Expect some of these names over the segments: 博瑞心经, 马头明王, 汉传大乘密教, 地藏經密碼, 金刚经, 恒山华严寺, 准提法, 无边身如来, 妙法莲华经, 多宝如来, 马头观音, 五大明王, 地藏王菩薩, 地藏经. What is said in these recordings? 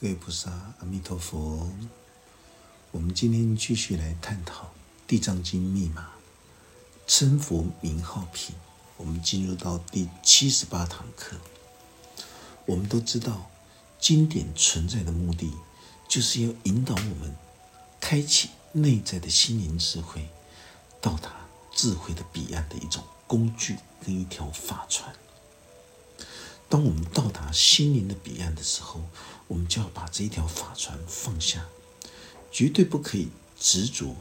各位菩萨，阿弥陀佛。我们今天继续来探讨《地藏经》密码“称佛名号品”，我们进入到第78堂课。我们都知道，经典存在的目的，就是要引导我们开启内在的心灵智慧，到达智慧的彼岸的一种工具跟一条法船。当我们到达心灵的彼岸的时候，我们就要把这一条法船放下，绝对不可以执着。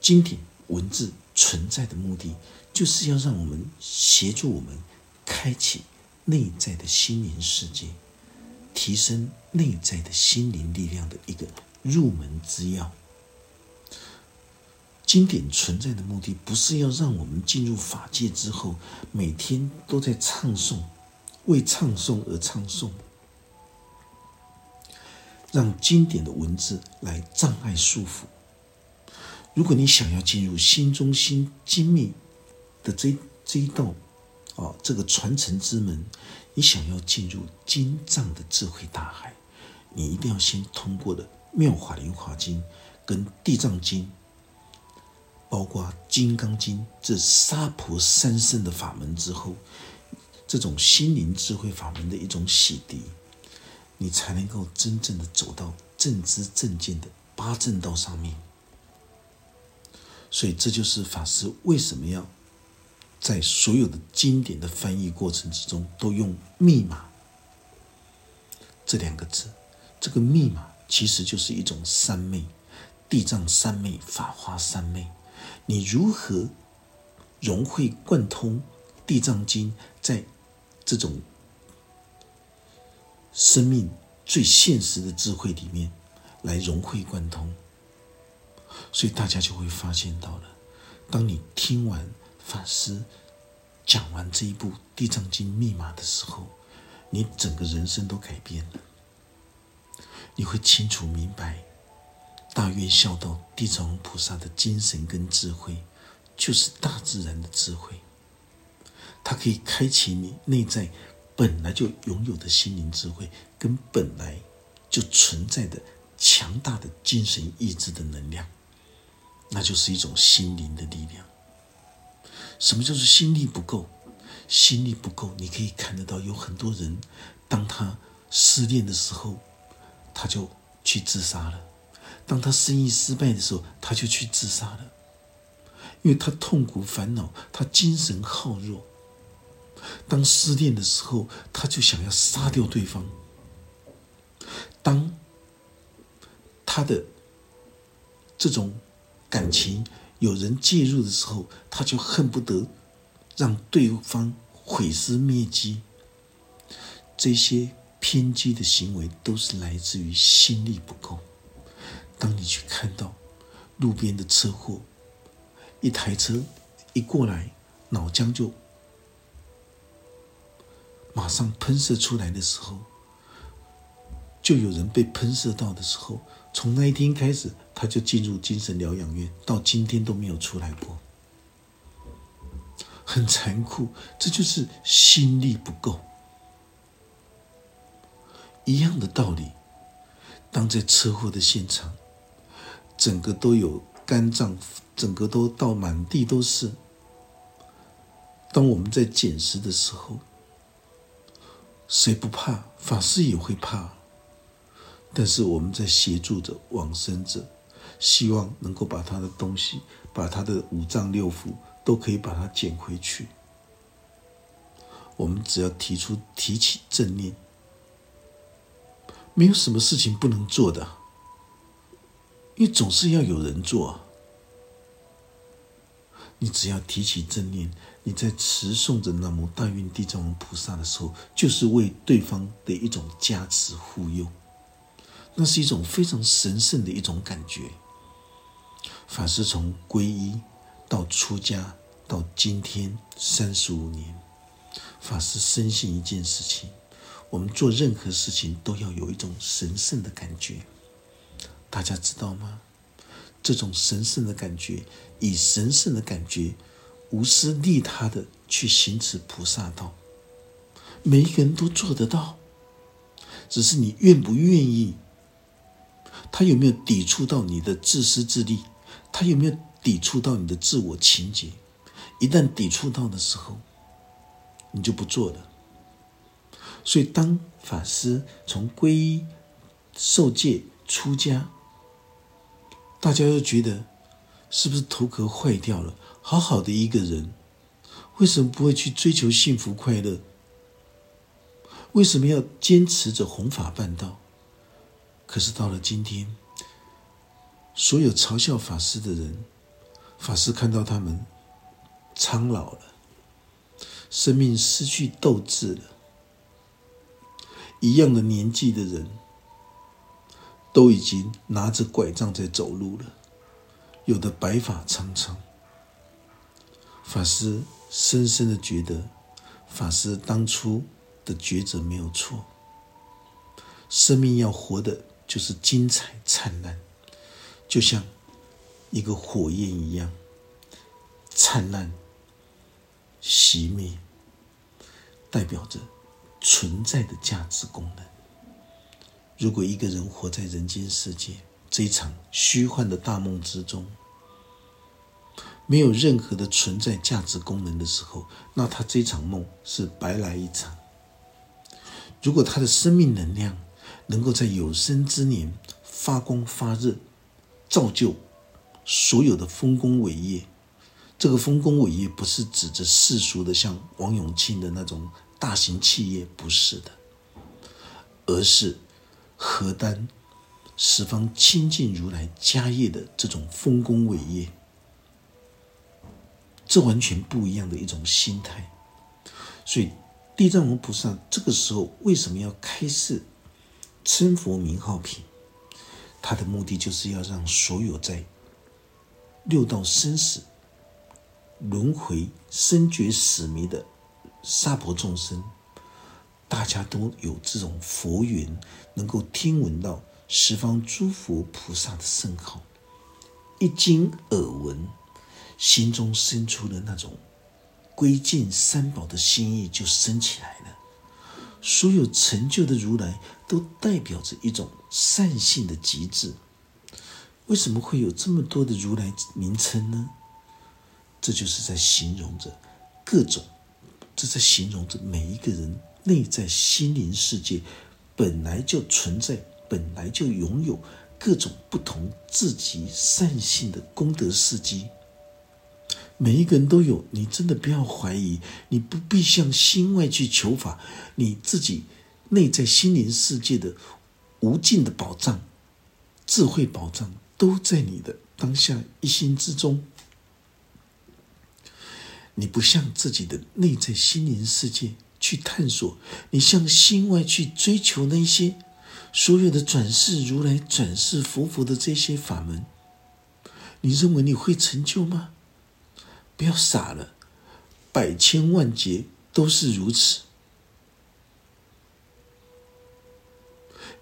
经典文字存在的目的，就是要让我们协助我们开启内在的心灵世界，提升内在的心灵力量的一个入门之钥。经典存在的目的，不是要让我们进入法界之后，每天都在唱诵，为唱诵而唱诵，让经典的文字来障碍束缚。如果你想要进入心中心精密的这一道这个传承之门，你想要进入经藏的智慧大海，你一定要先通过的《妙法莲华经》跟《地藏经》，包括《金刚经》这娑婆三圣的法门之后，这种心灵智慧法门的一种洗涤，你才能够真正的走到正知正见的八正道上面。所以这就是法师为什么要在所有的经典的翻译过程之中都用密码这两个字。这个密码其实就是一种三昧，地藏三昧、法华三昧。你如何融会贯通地藏经在这种生命最现实的智慧里面来融会贯通？所以大家就会发现到了，当你听完法师讲完这一部《地藏经》密码的时候，你整个人生都改变了。你会清楚明白，大愿孝道地藏王菩萨的精神跟智慧，就是大自然的智慧，它可以开启你内在本来就拥有的心灵智慧，跟本来就存在的强大的精神意志的能量，那就是一种心灵的力量。什么叫做心力不够？心力不够，你可以看得到，有很多人当他失恋的时候，他就去自杀了。当他生意失败的时候，他就去自杀了，因为他痛苦烦恼，他精神耗弱。当失恋的时候，他就想要杀掉对方。当他的这种感情有人介入的时候，他就恨不得让对方毁尸灭迹。这些偏激的行为都是来自于心力不够。当你去看到路边的车祸，一台车一过来，脑浆就马上喷射出来的时候，就有人被喷射到的时候，从那一天开始，他就进入精神疗养院，到今天都没有出来过。很残酷，这就是心力不够。一样的道理，当在车祸的现场，整个都有肝脏，整个都到满地都是。当我们在捡拾的时候，谁不怕？法师也会怕。但是我们在协助着往生者，希望能够把他的东西，把他的五脏六腑都可以把它捡回去。我们只要提起正念，没有什么事情不能做的，因为总是要有人做啊。你只要提起正念，你在持诵着南无大愿地藏王菩萨的时候，就是为对方的一种加持护佑，那是一种非常神圣的一种感觉。法师从皈依到出家到今天35年，法师深信一件事情，我们做任何事情都要有一种神圣的感觉，大家知道吗？这种神圣的感觉，以神圣的感觉无私利他的去行持菩萨道，每一个人都做得到。只是你愿不愿意，他有没有抵触到你的自私自利，他有没有抵触到你的自我情结。一旦抵触到的时候，你就不做了。所以当法师从皈依、受戒、出家，大家就觉得是不是头壳坏掉了？好好的一个人，为什么不会去追求幸福快乐？为什么要坚持着弘法办道？可是到了今天，所有嘲笑法师的人，法师看到他们苍老了，生命失去斗志了，一样的年纪的人都已经拿着拐杖在走路了，有的白发苍苍。法师深深的觉得，法师当初的抉择没有错，生命要活的就是精彩灿烂，就像一个火焰一样灿烂熄灭，代表着存在的价值功能。如果一个人活在人间世界这一场虚幻的大梦之中，没有任何的存在价值功能的时候，那他这场梦是白来一场。如果他的生命能量能够在有生之年发光发热，造就所有的丰功伟业。这个丰功伟业不是指着世俗的像王永庆的那种大型企业，不是的，而是何丹十方清净如来家业的这种丰功伟业。这完全不一样的一种心态。所以地藏王菩萨这个时候为什么要开示称佛名号品？他的目的就是要让所有在六道生死轮回生觉死迷的娑婆众生，大家都有这种佛缘，能够听闻到十方诸佛菩萨的圣号，一经耳闻，心中生出的那种归敬三宝的心意就升起来了。所有成就的如来都代表着一种善性的极致。为什么会有这么多的如来名称呢？这就是在形容着各种，这在形容着每一个人内在心灵世界本来就存在，本来就拥有各种不同自己善性的功德事迹。每一个人都有，你真的不要怀疑，你不必向心外去求法，你自己内在心灵世界的无尽的宝藏、智慧宝藏都在你的当下一心之中。你不向自己的内在心灵世界去探索，你向心外去追求那些所有的转世如来、转世佛佛的这些法门，你认为你会成就吗？不要傻了，百千万劫都是如此，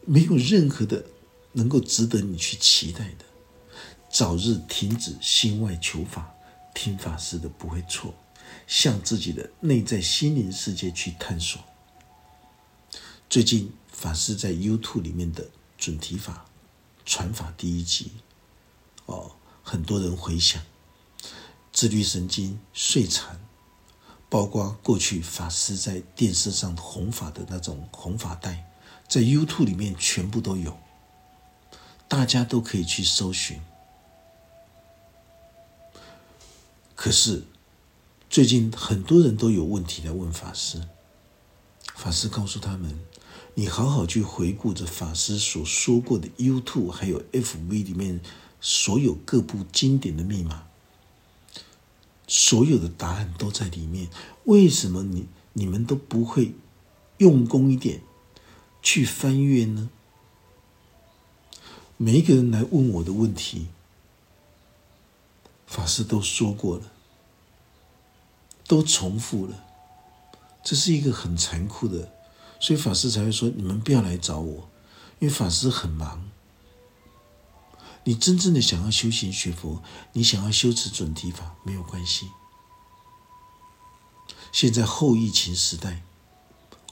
没有任何的能够值得你去期待的。早日停止心外求法，听法师的不会错，向自己的内在心灵世界去探索。最近法师在 YouTube 里面的准提法传法第一集很多人回想自律神经、睡禅，包括过去法师在电视上弘法的那种弘法带，在 YouTube 里面全部都有，大家都可以去搜寻。可是最近很多人都有问题来问法师，法师告诉他们，你好好去回顾着法师所说过的 YouTube 还有 FB 里面所有各部经典的密码，所有的答案都在里面。为什么你们都不会用功一点去翻阅呢？每一个人来问我的问题，法师都说过了，都重复了，这是一个很残酷的，所以法师才会说你们不要来找我，因为法师很忙。你真正的想要修行学佛，你想要修持准提法，没有关系。现在后疫情时代，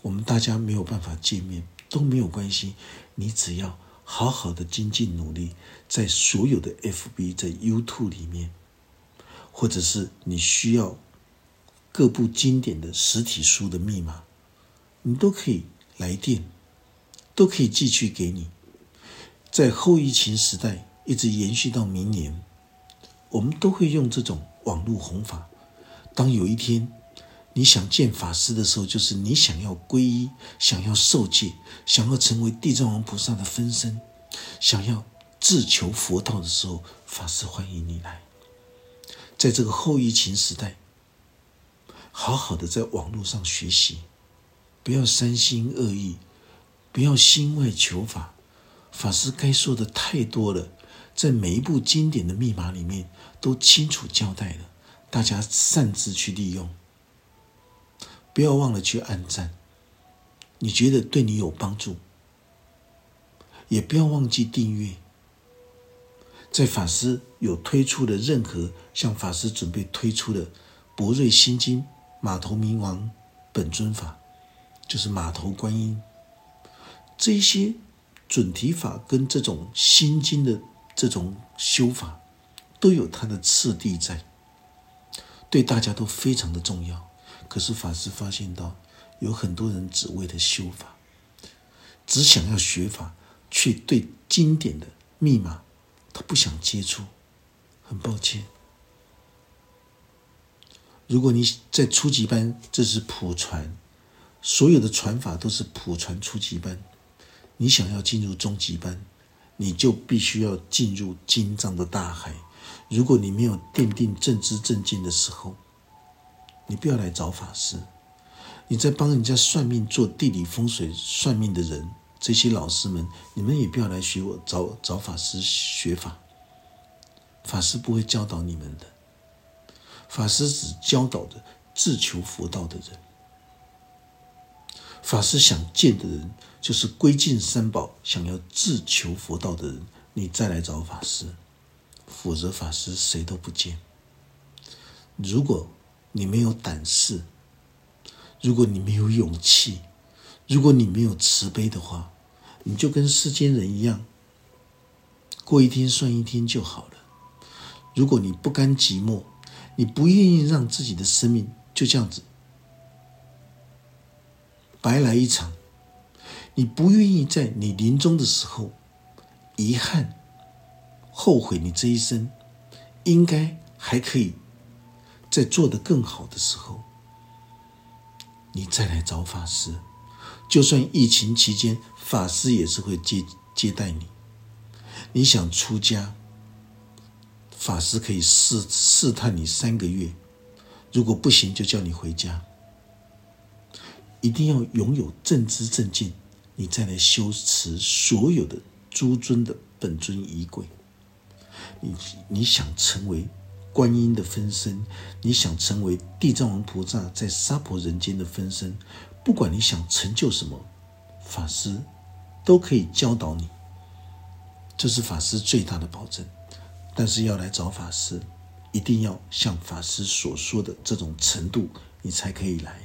我们大家没有办法见面都没有关系，你只要好好的精进努力，在所有的 FB 在 YouTube 里面，或者是你需要各部经典的实体书的密码，你都可以来电，都可以寄去给你。在后疫情时代一直延续到明年，我们都会用这种网络弘法。当有一天你想见法师的时候，就是你想要皈依，想要受戒，想要成为地藏王菩萨的分身，想要自求佛道的时候，法师欢迎你来。在这个后疫情时代，好好的在网络上学习，不要三心二意，不要心外求法。法师该说的太多了，在每一部经典的密码里面都清楚交代了，大家擅自去利用。不要忘了去按赞，你觉得对你有帮助，也不要忘记订阅。在法师有推出的任何像法师准备推出的博瑞心经、马头明王本尊法，就是马头观音，这一些准提法跟这种心经的这种修法都有它的次第在，对大家都非常的重要。可是法师发现到有很多人只为了修法，只想要学法，却对经典的密码他不想接触。很抱歉，如果你在初级班，这是普传，所有的传法都是普传初级班，你想要进入中级班，你就必须要进入经藏的大海。如果你没有奠定正知正见的时候，你不要来找法师。你在帮人家算命做地理风水算命的人，这些老师们，你们也不要来学我找法师学法。法师不会教导你们的，法师只教导的自求佛道的人。法师想见的人就是归敬三宝，想要自求佛道的人，你再来找法师，否则法师谁都不见。如果你没有胆识，如果你没有勇气，如果你没有慈悲的话，你就跟世间人一样，过一天算一天就好了。如果你不甘寂寞，你不愿意让自己的生命就这样子白来一场，你不愿意在你临终的时候遗憾后悔你这一生应该还可以在做得更好的时候，你再来找法师。就算疫情期间，法师也是会接待你。你想出家，法师可以试探你3个月，如果不行就叫你回家。一定要拥有正知正见，你再来修持所有的诸尊的本尊仪轨。你想成为观音的分身，你想成为地藏王菩萨在娑婆人间的分身，不管你想成就什么，法师都可以教导你，这是法师最大的保证。但是要来找法师，一定要像法师所说的这种程度，你才可以来。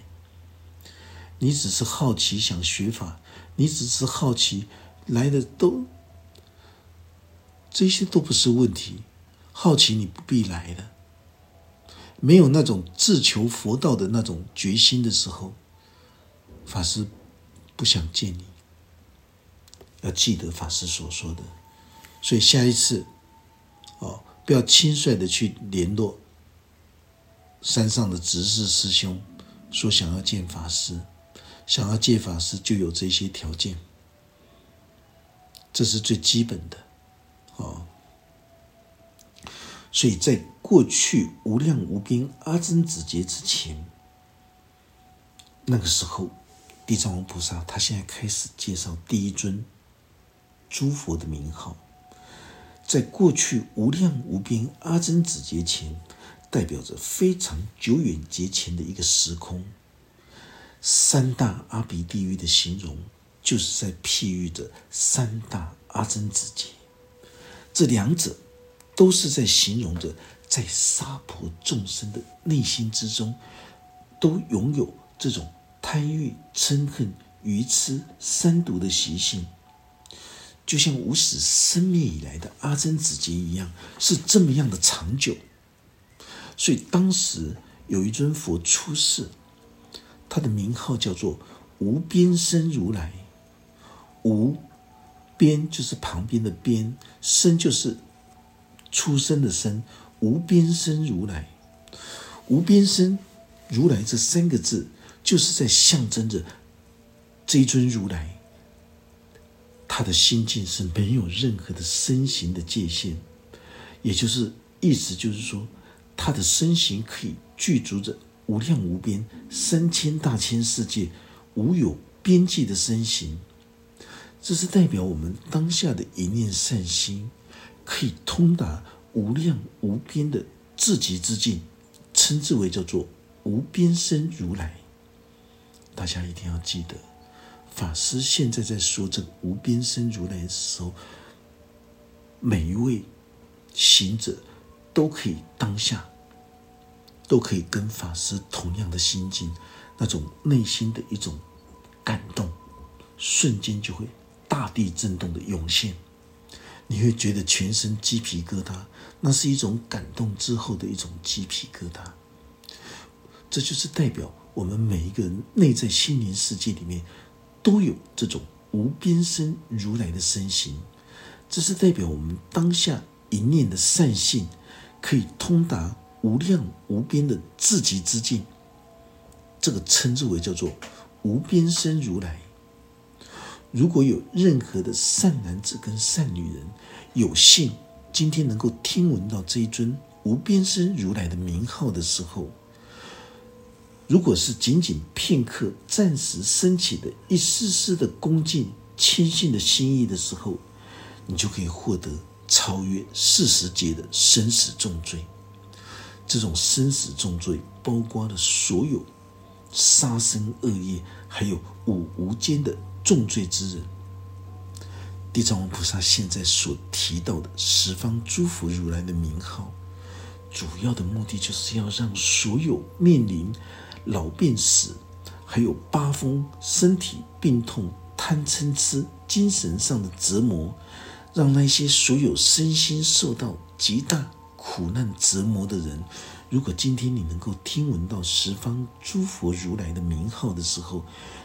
你只是好奇想学法，你只是好奇来的，都这些都不是问题。好奇你不必来了，没有那种自求佛道的那种决心的时候，法师不想见你。要记得法师所说的，所以下一次不要轻率的去联络山上的执事师兄，说想要见法师，想要见法师就有这些条件，这是最基本的所以在过去无量无边阿僧祇劫之前，那个时候地藏王菩萨他现在开始介绍第一尊诸佛的名号。在过去无量无边阿僧祇劫前，代表着非常久远劫前的一个时空。三大阿鼻地狱的形容就是在譬喻着三大阿僧祇劫，这两者都是在形容着在娑婆众生的内心之中都拥有这种贪欲、嗔恨、愚痴、三毒的习性，就像无始生灭以来的阿僧祇劫一样，是这么样的长久。所以当时有一尊佛出世，他的名号叫做无边身如来。无边就是旁边的边，身就是出生的身，无边身如来。无边身如来这三个字，就是在象征着这一尊如来他的心境是没有任何的身形的界限，也就是意思就是说，他的身形可以具足着无量无边3000大千世界无有边际的身形。这是代表我们当下的一念善心可以通达无量无边的至极之境，称之为叫做无边身如来。大家一定要记得，法师现在在说这个无边身如来的时候，每一位行者都可以当下都可以跟法师同样的心境，那种内心的一种感动瞬间就会大地震动的涌现，你会觉得全身鸡皮疙瘩，那是一种感动之后的一种鸡皮疙瘩。这就是代表我们每一个人内在心灵世界里面都有这种无边身如来的身形，这是代表我们当下一念的善性可以通达无量无边的至极之境，这个称之为叫做无边身如来。如果有任何的善男子跟善女人有幸今天能够听闻到这一尊无边身如来的名号的时候，如果是仅仅片刻暂时升起的一丝丝的恭敬谦信的心意的时候，你就可以获得超越40劫的生死重罪。这种生死重罪包括了所有杀生恶业还有五无间的重罪之人。地藏王菩萨现在所提到的十方诸佛如来的名号，主要的目的就是要让所有面临老病死还有八风身体病痛贪嗔痴精神上的折磨，让那些所有身心受到极大苦难折磨的人，如果今天你能够听闻到十方诸佛如来的名号的时候，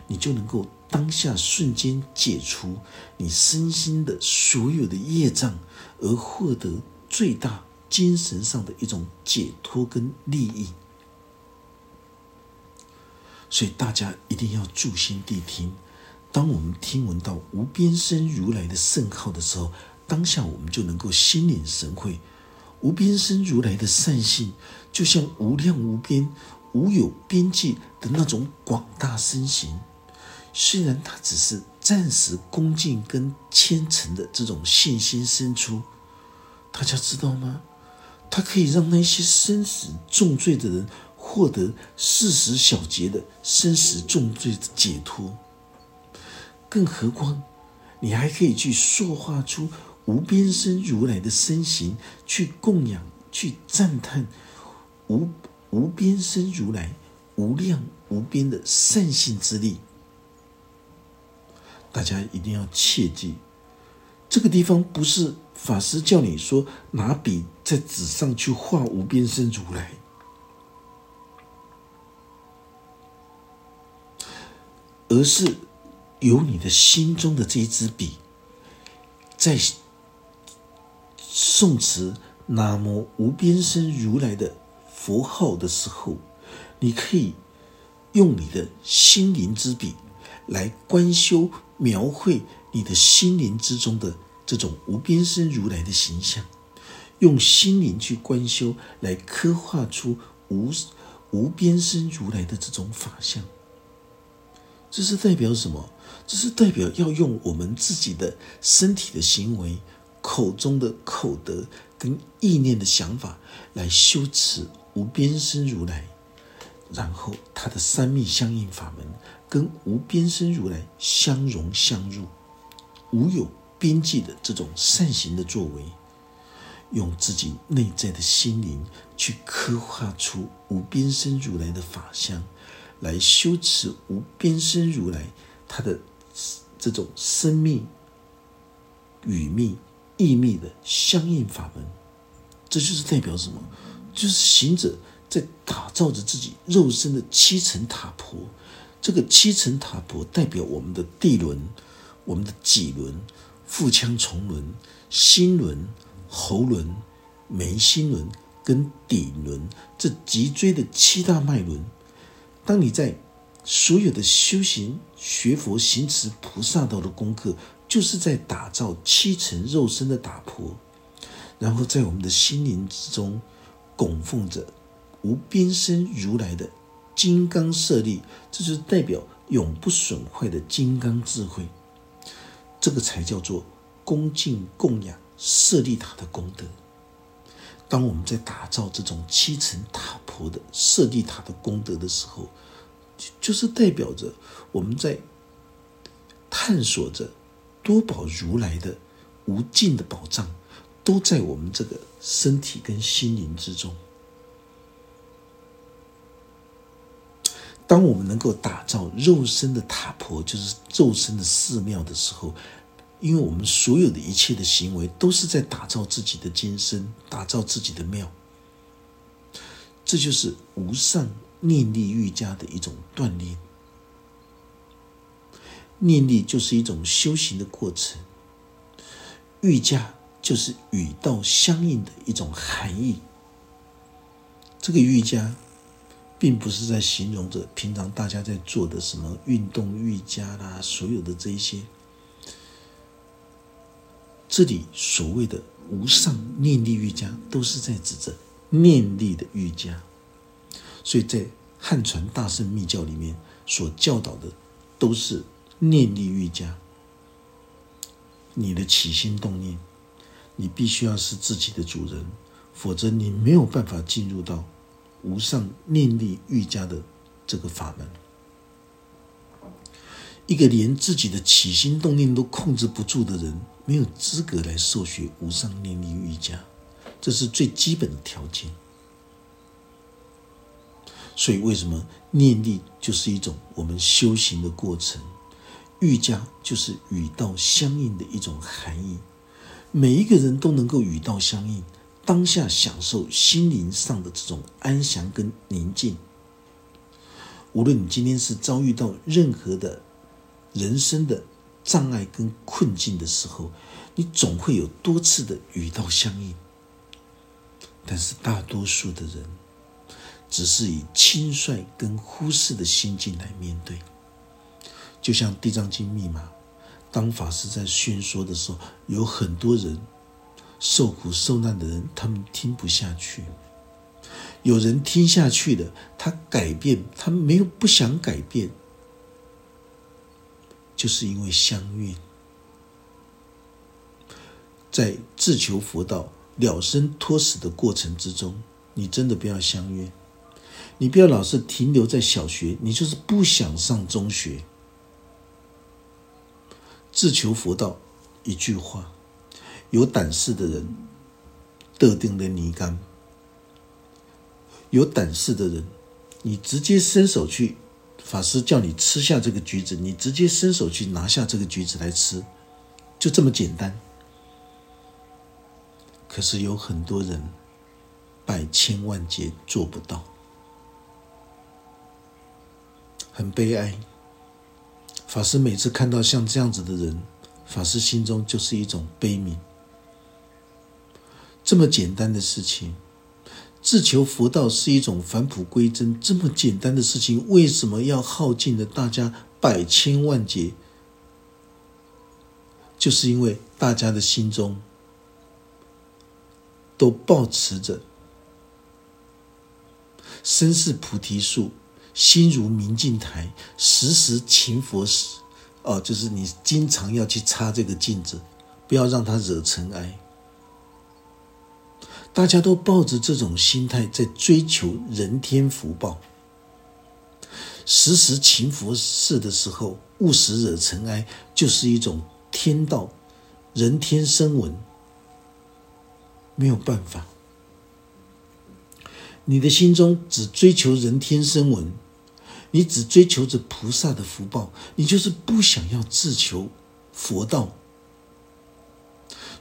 你就能够当下瞬间解除你身心的所有的业障，而获得最大精神上的一种解脱跟利益。所以大家一定要注心谛听，当我们听闻到无边身如来的圣号的时候，当下我们就能够心领神会。无边身如来的善性就像无量无边无有边际的那种广大身形，虽然它只是暂时恭敬跟虔诚的这种信心生出，大家知道吗？它可以让那些生死重罪的人获得40小劫的生死重罪的解脱，更何况你还可以去塑化出无边身如来的身形，去供养去赞叹 无边身如来无量无边的善性之力。大家一定要切记，这个地方不是法师叫你说拿笔在纸上去画无边身如来，而是由你的心中的这一支笔在诵持南无无边身如来的佛号的时候，你可以用你的心灵之笔来观修描绘你的心灵之中的这种无边身如来的形象，用心灵去观修来刻画出 无边身如来的这种法相。这是代表什么？这是代表要用我们自己的身体的行为、口中的口德跟意念的想法来修持无边身如来，然后他的三密相应法门跟无边身如来相融相入，无有边际的这种善行的作为，用自己内在的心灵去刻画出无边身如来的法相，来修持无边身如来他的这种身密、语密、意密的相应法门。这就是代表什么？就是行者在打造着自己肉身的七层塔婆。这个七层塔婆代表我们的地轮、我们的脊轮、腹腔虫轮、心轮、喉轮、眉心轮跟顶轮，这脊椎的七大脉轮。当你在所有的修行、学佛、行持菩萨道的功课，就是在打造七层肉身的打破，然后在我们的心灵之中供奉着无边身如来的金刚舍利，这就是代表永不损坏的金刚智慧。这个才叫做恭敬供养舍利塔的功德。当我们在打造这种七层塔婆的舍利塔的功德的时候，就是代表着我们在探索着多宝如来的无尽的宝藏，都在我们这个身体跟心灵之中。当我们能够打造肉身的塔婆，就是肉身的寺庙的时候，因为我们所有的一切的行为都是在打造自己的金身，打造自己的庙。这就是无上念力瑜伽的一种锻炼。念力就是一种修行的过程，瑜伽就是与道相应的一种含义。这个瑜伽并不是在形容着平常大家在做的什么运动瑜伽啦，所有的这一些。这里所谓的无上念力瑜伽，都是在指着念力的瑜伽。所以在汉传大乘密教里面所教导的都是念力瑜伽。你的起心动念，你必须要是自己的主人，否则你没有办法进入到无上念力瑜伽的这个法门。一个连自己的起心动念都控制不住的人，没有资格来受学无上念力瑜伽，这是最基本的条件。所以为什么念力就是一种我们修行的过程，瑜伽就是与道相应的一种含义。每一个人都能够与道相应，当下享受心灵上的这种安详跟宁静。无论你今天是遭遇到任何的人生的障碍跟困境的时候，你总会有多次的与道相应。但是大多数的人只是以轻率跟忽视的心境来面对。就像地藏经密码，当法师在宣说的时候，有很多人受苦受难的人，他们听不下去。有人听下去了，他改变，他没有不想改变，就是因为相怨。在自求佛道了生脱死的过程之中，你真的不要相怨，你不要老是停留在小学，你就是不想上中学。自求佛道一句话，有胆识的人得定了泥干，有胆识的人你直接伸手去，法师叫你吃下这个橘子，你直接伸手去拿下这个橘子来吃，就这么简单。可是有很多人百千万劫做不到，很悲哀。法师每次看到像这样子的人，法师心中就是一种悲悯。这么简单的事情，自求佛道是一种返璞归真，这么简单的事情，为什么要耗尽了大家百千万劫？就是因为大家的心中都抱持着身是菩提树，心如明镜台，时时勤佛时哦，就是你经常要去擦这个镜子，不要让它惹尘埃。大家都抱着这种心态在追求人天福报。时时勤佛事的时候，勿使惹尘埃，就是一种天道人天声闻。没有办法，你的心中只追求人天声闻，你只追求着菩萨的福报，你就是不想要自求佛道。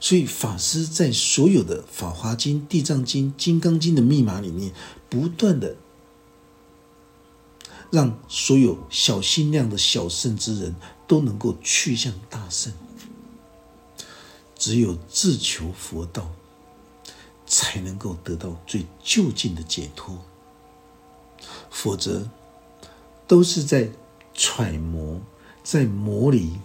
所以法师在所有的法华经、地藏经、金刚经的密码里面，不断的让所有小心量的小圣之人都能够去向大圣。只有自求佛道，才能够得到最究竟的解脱，否则都是在揣摩，在模拟。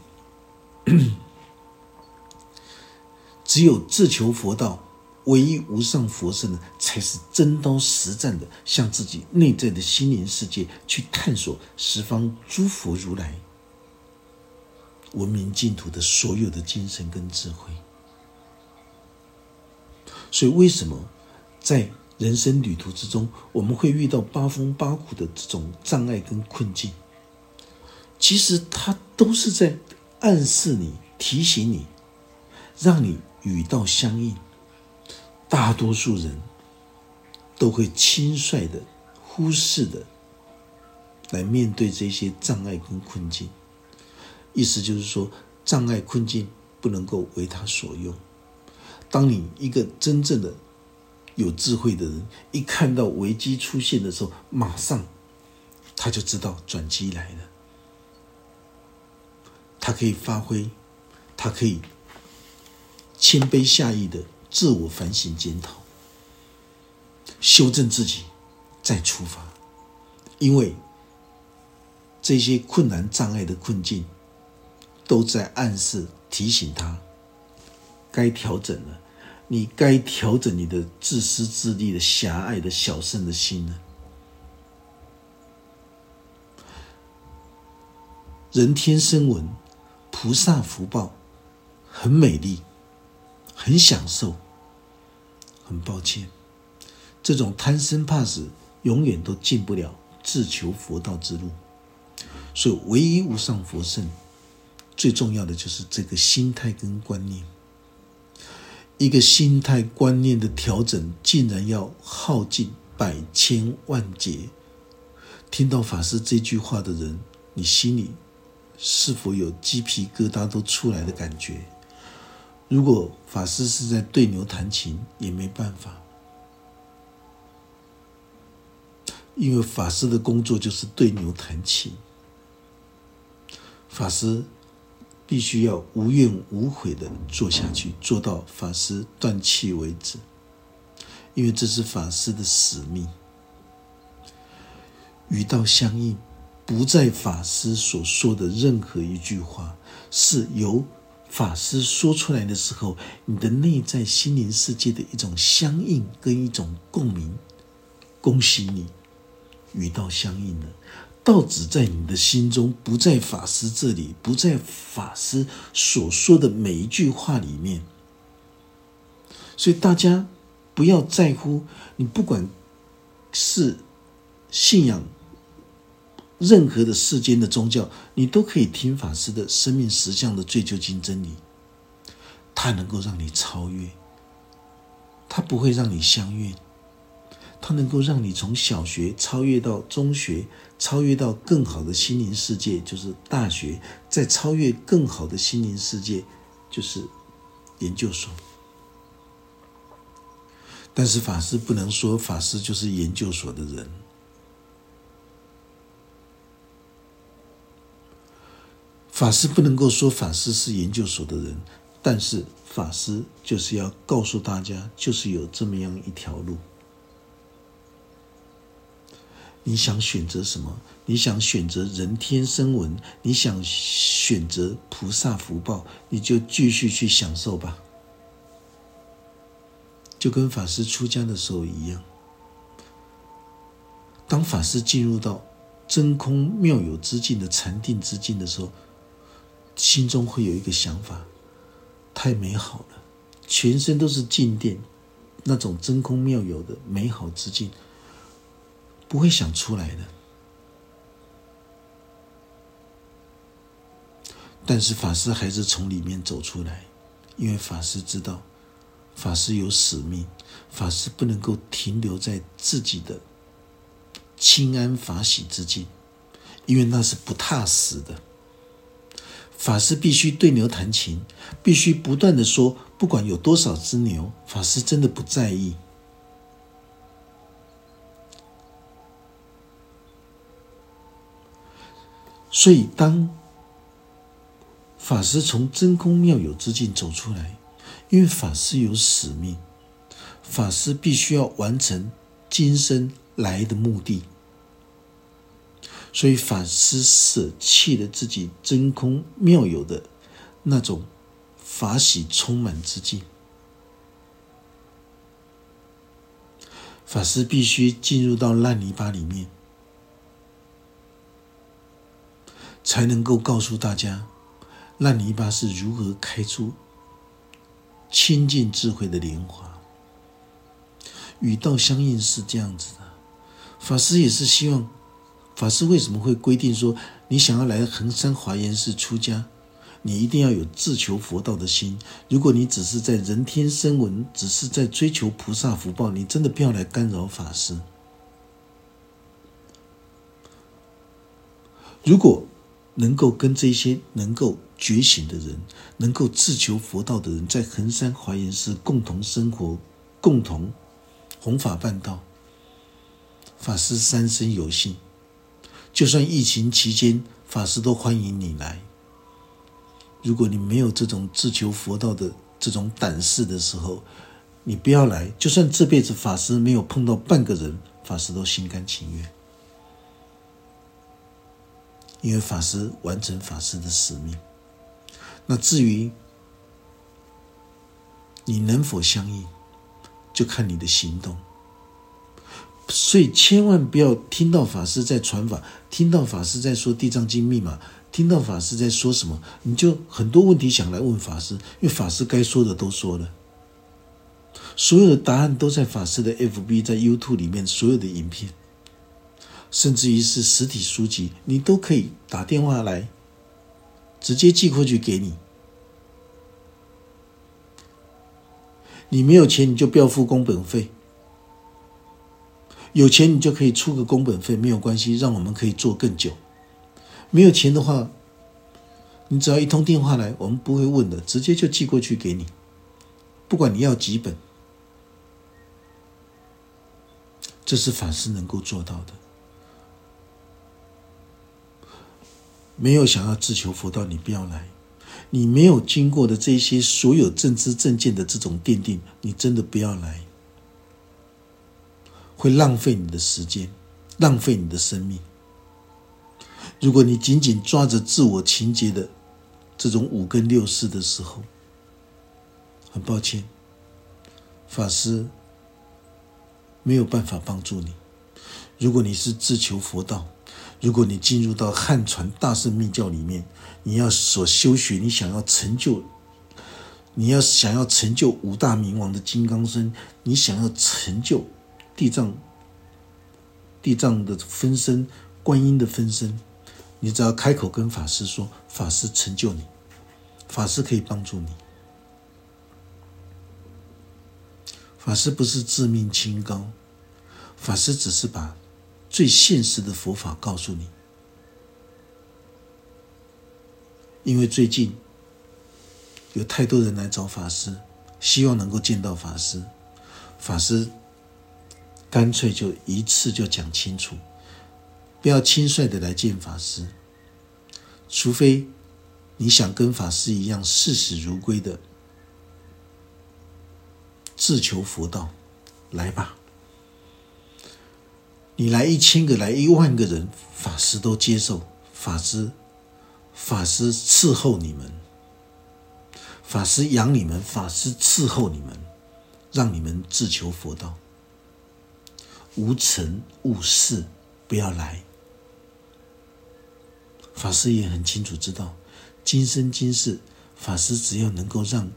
只有自求佛道，唯一无上佛身，才是真刀实战的向自己内在的心灵世界去探索十方诸佛如来文明净土的所有的精神跟智慧。所以为什么在人生旅途之中，我们会遇到八风八苦的这种障碍跟困境？其实它都是在暗示你、提醒你，让你与道相应。大多数人都会轻率的、忽视的来面对这些障碍跟困境。意思就是说，障碍困境不能够为他所用。当你一个真正的有智慧的人，一看到危机出现的时候，马上他就知道转机来了，他可以发挥，他可以谦卑下意的自我反省检讨，修正自己，再出发。因为这些困难障碍的困境都在暗示提醒他该调整了，你该调整你的自私自利的狭隘的小圣的心了。人天声闻菩萨福报很美丽，很享受，很抱歉，这种贪生怕死永远都进不了自求佛道之路。所以唯一无上佛圣最重要的就是这个心态跟观念。一个心态观念的调整竟然要耗尽百千万劫，听到法师这句话的人，你心里是否有鸡皮疙瘩都出来的感觉？如果法师是在对牛弹琴也没办法，因为法师的工作就是对牛弹琴。法师必须要无怨无悔的做下去，做到法师断气为止，因为这是法师的使命。与道相应不在法师所说的任何一句话，是由法师说出来的时候，你的内在心灵世界的一种相应跟一种共鸣。恭喜你，与道相应了。道只在你的心中，不在法师这里，不在法师所说的每一句话里面。所以大家不要在乎，你不管是信仰任何的世间的宗教，你都可以听法师的生命实相的最究竟真理，它能够让你超越，它不会让你相怨，它能够让你从小学超越到中学，超越到更好的心灵世界，就是大学，再超越更好的心灵世界，就是研究所。但是法师不能说法师就是研究所的人。法师不能够说法师是研究所的人，但是法师就是要告诉大家，就是有这么样一条路。你想选择什么？你想选择人天声闻，你想选择菩萨福报，你就继续去享受吧。就跟法师出家的时候一样，当法师进入到真空妙有之境的禅定之境的时候，心中会有一个想法，太美好了，全身都是静电，那种真空妙有的美好之境不会想出来的。但是法师还是从里面走出来，因为法师知道法师有使命，法师不能够停留在自己的清安法喜之境，因为那是不踏实的。法师必须对牛弹琴，必须不断的说，不管有多少只牛，法师真的不在意。所以当法师从真空妙有之境走出来，因为法师有使命，法师必须要完成今生来的目的，所以法师舍弃了自己真空妙有的那种法喜充满之境。法师必须进入到烂泥巴里面，才能够告诉大家烂泥巴是如何开出清净智慧的莲花。与道相应是这样子的。法师也是希望，法师为什么会规定说，你想要来恒山华严寺出家，你一定要有自求佛道的心。如果你只是在人天声闻，只是在追求菩萨福报，你真的不要来干扰法师。如果能够跟这些能够觉醒的人，能够自求佛道的人，在恒山华严寺共同生活，共同弘法办道，法师三生有幸。就算疫情期间，法师都欢迎你来。如果你没有这种自求佛道的这种胆识的时候，你不要来，就算这辈子法师没有碰到半个人，法师都心甘情愿。因为法师完成法师的使命。那至于你能否相应，就看你的行动。所以千万不要听到法师在传法，听到法师在说地藏经密码，听到法师在说什么，你就很多问题想来问法师，因为法师该说的都说了，所有的答案都在法师的 FB， 在 YouTube 里面所有的影片，甚至于是实体书籍，你都可以打电话来，直接寄过去给你。你没有钱你就不要付工本费，有钱你就可以出个工本费，没有关系，让我们可以做更久。没有钱的话，你只要一通电话来，我们不会问的，直接就寄过去给你，不管你要几本。这是法师能够做到的。没有想要自求佛道，你不要来。你没有经过的这些所有正知正见的这种奠定，你真的不要来，会浪费你的时间，浪费你的生命。如果你紧紧抓着自我情结的这种五根六识的时候，很抱歉，法师没有办法帮助你。如果你是自求佛道，如果你进入到汉传大乘密教里面，你要所修学，你想要成就五大明王的金刚身，你想要成就地藏的分身，观音的分身，你只要开口跟法师说，法师成就你，法师可以帮助你。法师不是自命清高，法师只是把最现实的佛法告诉你。因为最近有太多人来找法师，希望能够见到法师，法师干脆就一次就讲清楚，不要轻率的来见法师，除非你想跟法师一样视死如归的自求佛道，来吧。你来1000个，来10000个人，法师都接受。法师伺候你们，法师养你们，法师伺候你们，让你们自求佛道，无尘无事，不要来。法师也很清楚知道，今生今世，法师只要能够让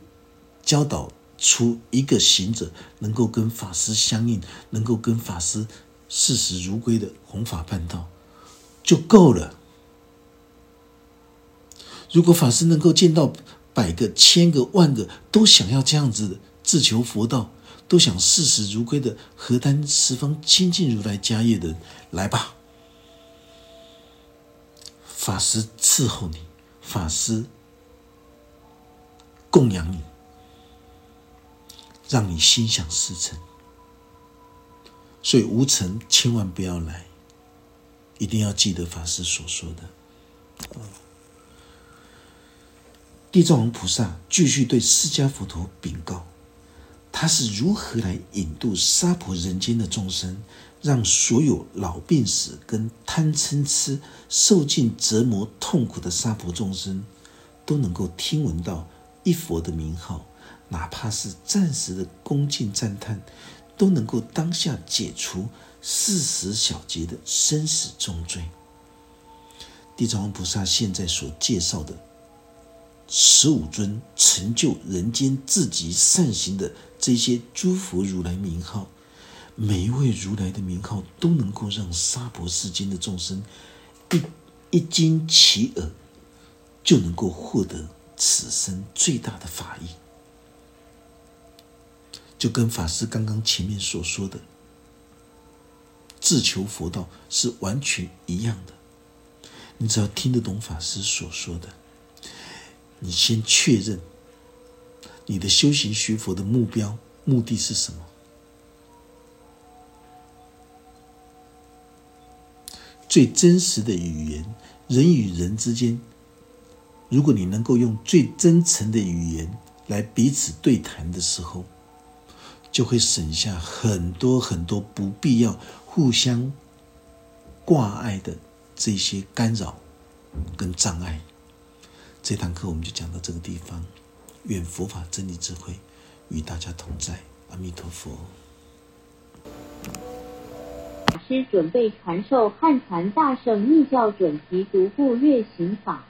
教导出一个行者，能够跟法师相应，能够跟法师视死如归的弘法办道就够了。如果法师能够见到100个、1000个、10000个都想要这样子的自求佛道，都想视死如归的何谈十方清净如来家业的人，来吧。法师伺候你，法师供养你，让你心想事成。所以无尘千万不要来，一定要记得法师所说的。地藏王菩萨继续对释迦佛陀禀告，他是如何来引渡娑婆人间的众生，让所有老病死跟贪嗔痴受尽折磨痛苦的娑婆众生，都能够听闻到一佛的名号，哪怕是暂时的恭敬赞叹，都能够当下解除40小劫的生死重罪。地藏王菩萨现在所介绍的15尊成就人间自己善行的这些诸佛如来名号，每一位如来的名号都能够让娑婆世间的众生一经其耳，就能够获得此生最大的法益。就跟法师刚刚前面所说的自求佛道是完全一样的。你只要听得懂法师所说的，你先确认你的修行学佛的目标目的是什么，最真实的语言，人与人之间，如果你能够用最真诚的语言来彼此对谈的时候，就会省下很多很多不必要互相挂碍的这些干扰跟障碍。这堂课我们就讲到这个地方，愿佛法真理智慧与大家同在，阿弥陀佛。法师准备传授汉传大圣密教准提独步月行法。